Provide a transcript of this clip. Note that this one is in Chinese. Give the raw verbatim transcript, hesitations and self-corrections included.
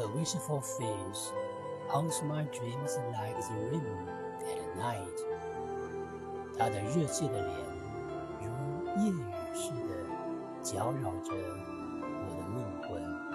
her wishful face haunts my dreams like the rain at night。 她的热切的脸如夜雨似的搅扰着我的梦魂。